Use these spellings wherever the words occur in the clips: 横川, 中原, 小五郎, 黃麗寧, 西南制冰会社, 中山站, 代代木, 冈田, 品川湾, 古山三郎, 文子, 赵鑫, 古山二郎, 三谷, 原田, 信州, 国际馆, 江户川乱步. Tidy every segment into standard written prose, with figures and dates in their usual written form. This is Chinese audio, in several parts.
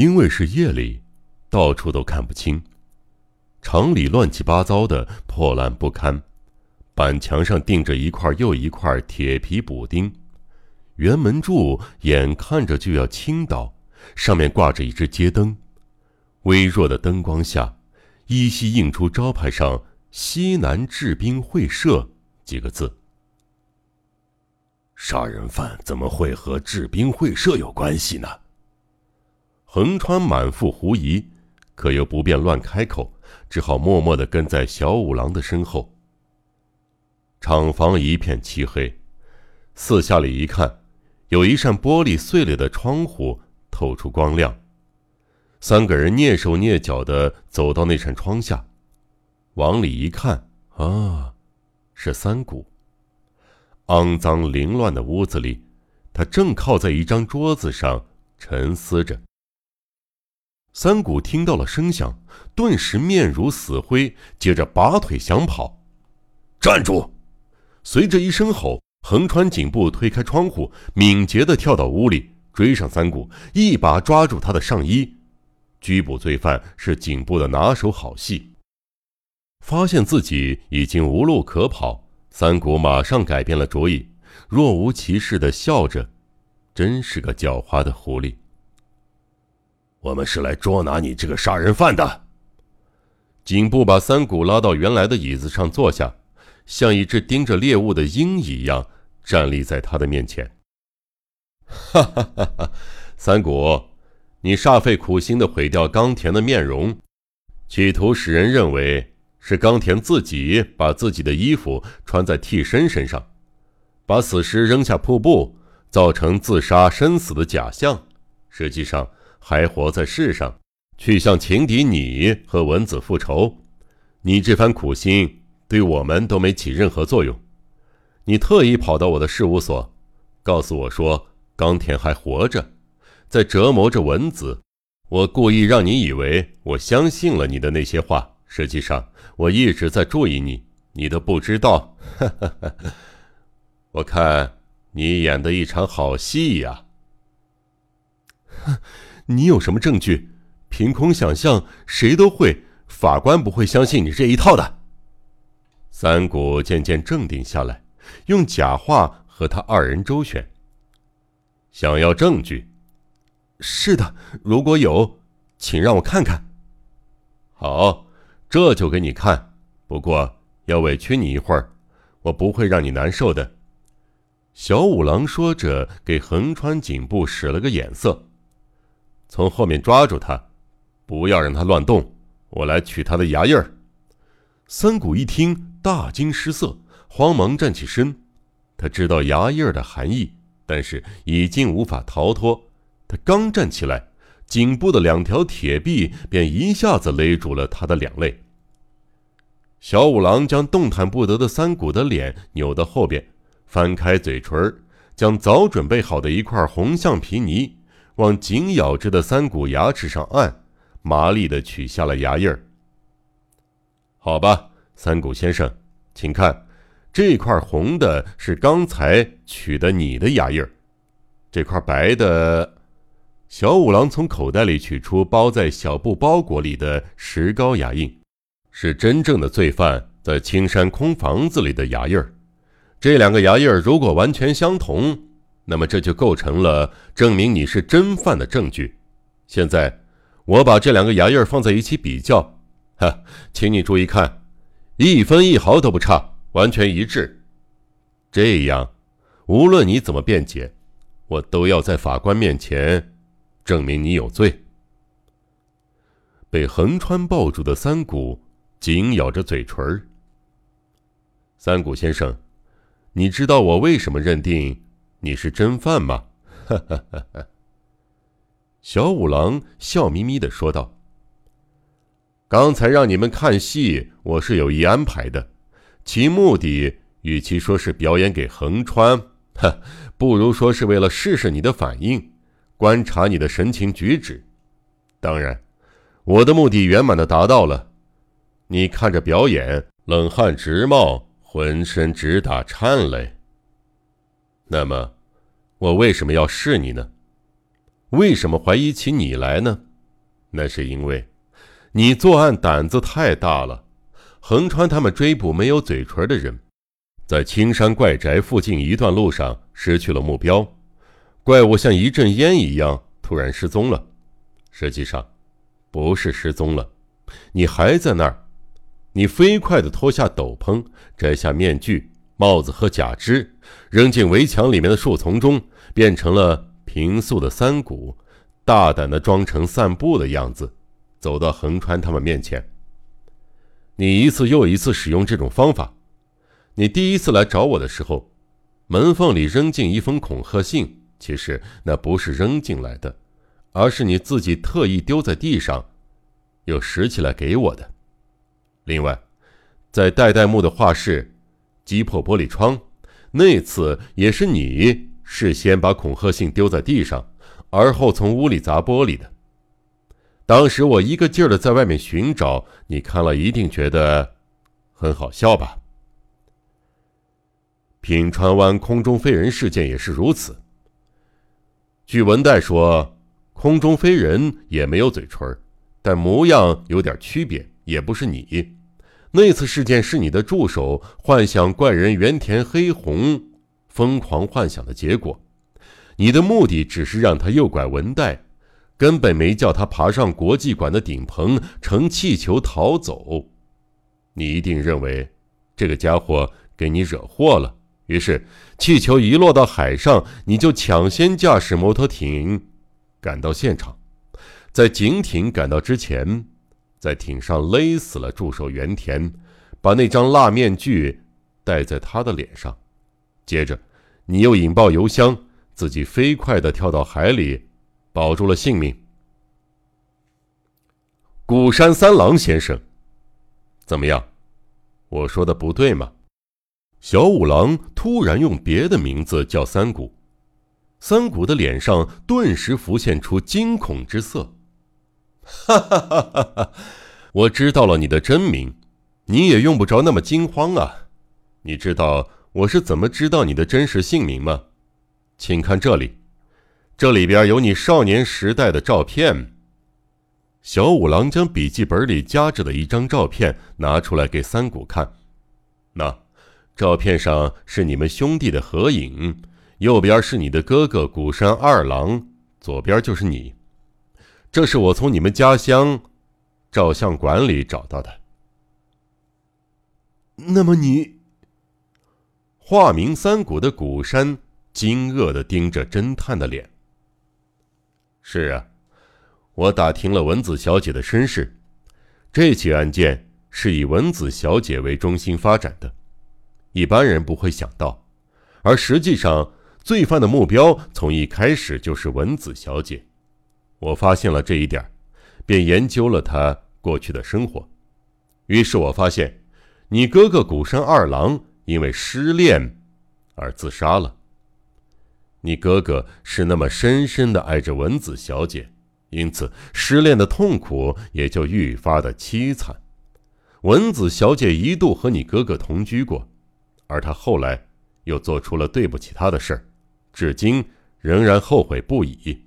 因为是夜里，到处都看不清，厂里乱七八糟的，破烂不堪，板墙上钉着一块又一块铁皮补丁，圆门柱眼看着就要倾倒，上面挂着一只街灯，微弱的灯光下依稀映出招牌上西南制冰会社几个字。杀人犯怎么会和制冰会社有关系呢？横川满腹狐疑，可又不便乱开口，只好默默地跟在小五郎的身后。厂房一片漆黑，四下里一看，有一扇玻璃碎了的窗户透出光亮。三个人蹑手蹑脚地走到那扇窗下，往里一看，啊，是三谷。肮脏凌乱的屋子里，他正靠在一张桌子上沉思着。三谷听到了声响，顿时面如死灰，接着拔腿想跑。站住！随着一声吼，横川警部推开窗户，敏捷地跳到屋里，追上三谷，一把抓住他的上衣。拘捕罪犯是警部的拿手好戏。发现自己已经无路可跑，三谷马上改变了主意，若无其事地笑着，真是个狡猾的狐狸。我们是来捉拿你这个杀人犯的。警部把三谷拉到原来的椅子上坐下，像一只盯着猎物的鹰一样站立在他的面前。哈哈哈哈，三谷，你煞费苦心地毁掉冈田的面容，企图使人认为是冈田自己把自己的衣服穿在替身身上，把死尸扔下瀑布，造成自杀身死的假象，实际上还活在世上，去向情敌你和文子复仇。你这番苦心对我们都没起任何作用。你特意跑到我的事务所，告诉我说冈田还活着，在折磨着文子，我故意让你以为我相信了你的那些话，实际上我一直在注意你，你都不知道。呵呵呵，我看你演的一场好戏呀。你有什么证据？凭空想象谁都会，法官不会相信你这一套的。三谷渐渐镇定下来，用假话和他二人周旋。想要证据？是的，如果有，请让我看看。好，这就给你看，不过要委屈你一会儿，我不会让你难受的。小五郎说着给横川警部使了个眼色。从后面抓住他，不要让他乱动，我来取他的牙印儿。三谷一听大惊失色，慌忙站起身。他知道牙印儿的含义，但是已经无法逃脱。他刚站起来，颈部的两条铁臂便一下子勒住了他的两肋。小五郎将动弹不得的三谷的脸扭到后边，翻开嘴唇，将早准备好的一块红橡皮泥往紧咬着的三谷牙齿上按，麻利地取下了牙印儿。好吧，三谷先生，请看，这块红的是刚才取的你的牙印儿，这块白的……小五郎从口袋里取出包在小布包裹里的石膏牙印，是真正的罪犯在青山空房子里的牙印儿。这两个牙印儿如果完全相同，那么这就构成了证明你是真犯的证据。现在我把这两个牙印儿放在一起比较，哈，请你注意看，一分一毫都不差，完全一致。这样，无论你怎么辩解，我都要在法官面前证明你有罪。被横川抱住的三谷紧咬着嘴唇。三谷先生，你知道我为什么认定你是真犯吗？小五郎笑眯眯地说道，刚才让你们看戏，我是有意安排的，其目的与其说是表演给横川，不如说是为了试试你的反应，观察你的神情举止。当然，我的目的圆满地达到了。你看着表演，冷汗直冒，浑身直打颤嘞。那么，我为什么要试你呢？为什么怀疑起你来呢？那是因为你作案胆子太大了。横川他们追捕没有嘴唇的人，在青山怪宅附近一段路上失去了目标，怪物像一阵烟一样突然失踪了。实际上不是失踪了，你还在那儿。你飞快地脱下斗篷，摘下面具、帽子和假肢，扔进围墙里面的树丛中，变成了平素的三谷，大胆地装成散步的样子，走到横川他们面前。你一次又一次使用这种方法。你第一次来找我的时候，门缝里扔进一封恐吓信，其实那不是扔进来的，而是你自己特意丢在地上，又拾起来给我的。另外，在代代木的画室击破玻璃窗，那次也是你事先把恐吓信丢在地上，而后从屋里砸玻璃的。当时我一个劲儿的在外面寻找，你看了一定觉得很好笑吧？品川湾空中飞人事件也是如此。据文代说，空中飞人也没有嘴唇，但模样有点区别，也不是你。那次事件是你的助手幻想怪人原田黑红疯狂幻想的结果。你的目的只是让他诱拐文代，根本没叫他爬上国际馆的顶棚，乘气球逃走。你一定认为这个家伙给你惹祸了，于是气球一落到海上，你就抢先驾驶摩托艇赶到现场。在警艇赶到之前，在艇上勒死了助手原田，把那张蜡面具戴在他的脸上。接着你又引爆油箱，自己飞快地跳到海里，保住了性命。古山三郎先生，怎么样，我说的不对吗？小五郎突然用别的名字叫三谷。三谷的脸上顿时浮现出惊恐之色。哈哈哈哈哈！我知道了你的真名，你也用不着那么惊慌啊。你知道我是怎么知道你的真实姓名吗？请看这里。这里边有你少年时代的照片。小五郎将笔记本里夹着的一张照片拿出来给三谷看。那照片上是你们兄弟的合影，右边是你的哥哥古山二郎，左边就是你。这是我从你们家乡照相馆里找到的。那么你……化名三谷的古山惊愕地盯着侦探的脸。是啊，我打听了文子小姐的身世，这起案件是以文子小姐为中心发展的，一般人不会想到，而实际上罪犯的目标从一开始就是文子小姐。我发现了这一点，便研究了她过去的生活。于是我发现你哥哥古山二郎因为失恋而自杀了。你哥哥是那么深深地爱着文子小姐，因此失恋的痛苦也就愈发的凄惨。文子小姐一度和你哥哥同居过，而她后来又做出了对不起她的事儿，至今仍然后悔不已。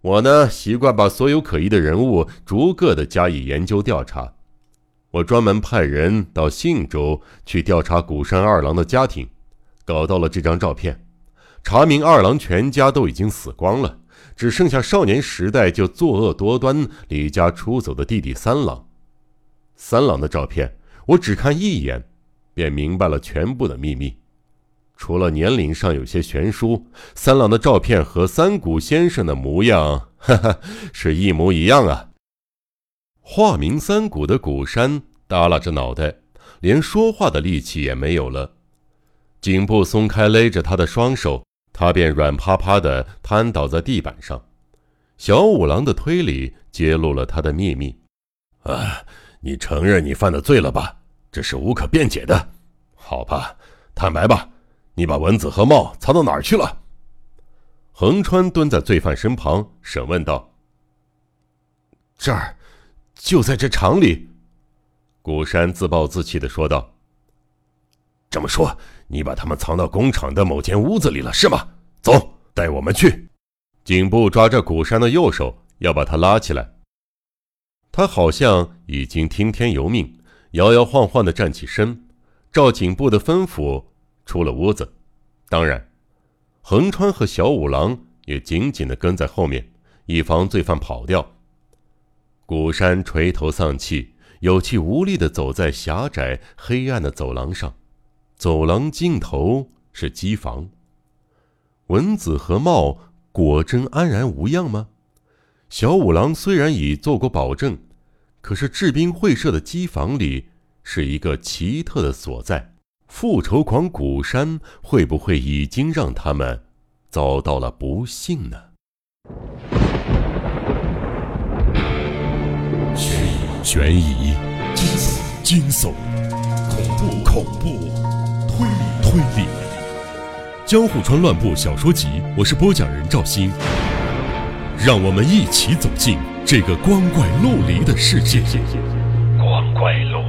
我呢，习惯把所有可疑的人物逐个的加以研究调查。我专门派人到信州去调查古山二郎的家庭，搞到了这张照片，查明二郎全家都已经死光了，只剩下少年时代就作恶多端离家出走的弟弟三郎。三郎的照片我只看一眼便明白了全部的秘密，除了年龄上有些悬殊，三郎的照片和三谷先生的模样哈哈，是一模一样啊。化名三谷的古山耷拉着脑袋，连说话的力气也没有了，颈部松开勒着他的双手，他便软趴趴地瘫倒在地板上。小五郎的推理揭露了他的秘密。啊，你承认你犯的罪了吧？这是无可辩解的。好吧，坦白吧，你把文子和帽藏到哪儿去了？横川蹲在罪犯身旁审问道。这儿，就在这厂里。古山自暴自弃地说道。这么说你把他们藏到工厂的某间屋子里了是吗？走，带我们去。警部抓着古山的右手要把他拉起来。他好像已经听天由命，摇摇晃晃地站起身，照警部的吩咐出了屋子。当然，横川和小五郎也紧紧地跟在后面，以防罪犯跑掉。古山垂头丧气，有气无力地走在狭窄黑暗的走廊上，走廊尽头是机房。文子和茂果真安然无恙吗？小五郎虽然已做过保证，可是制冰会社的机房里是一个奇特的所在，复仇狂古山会不会已经让他们遭到了不幸呢？悬疑、惊悚、恐怖、推理，江户川乱步小说集，我是播讲人赵鑫，让我们一起走进这个光怪陆离的世界。光怪陆。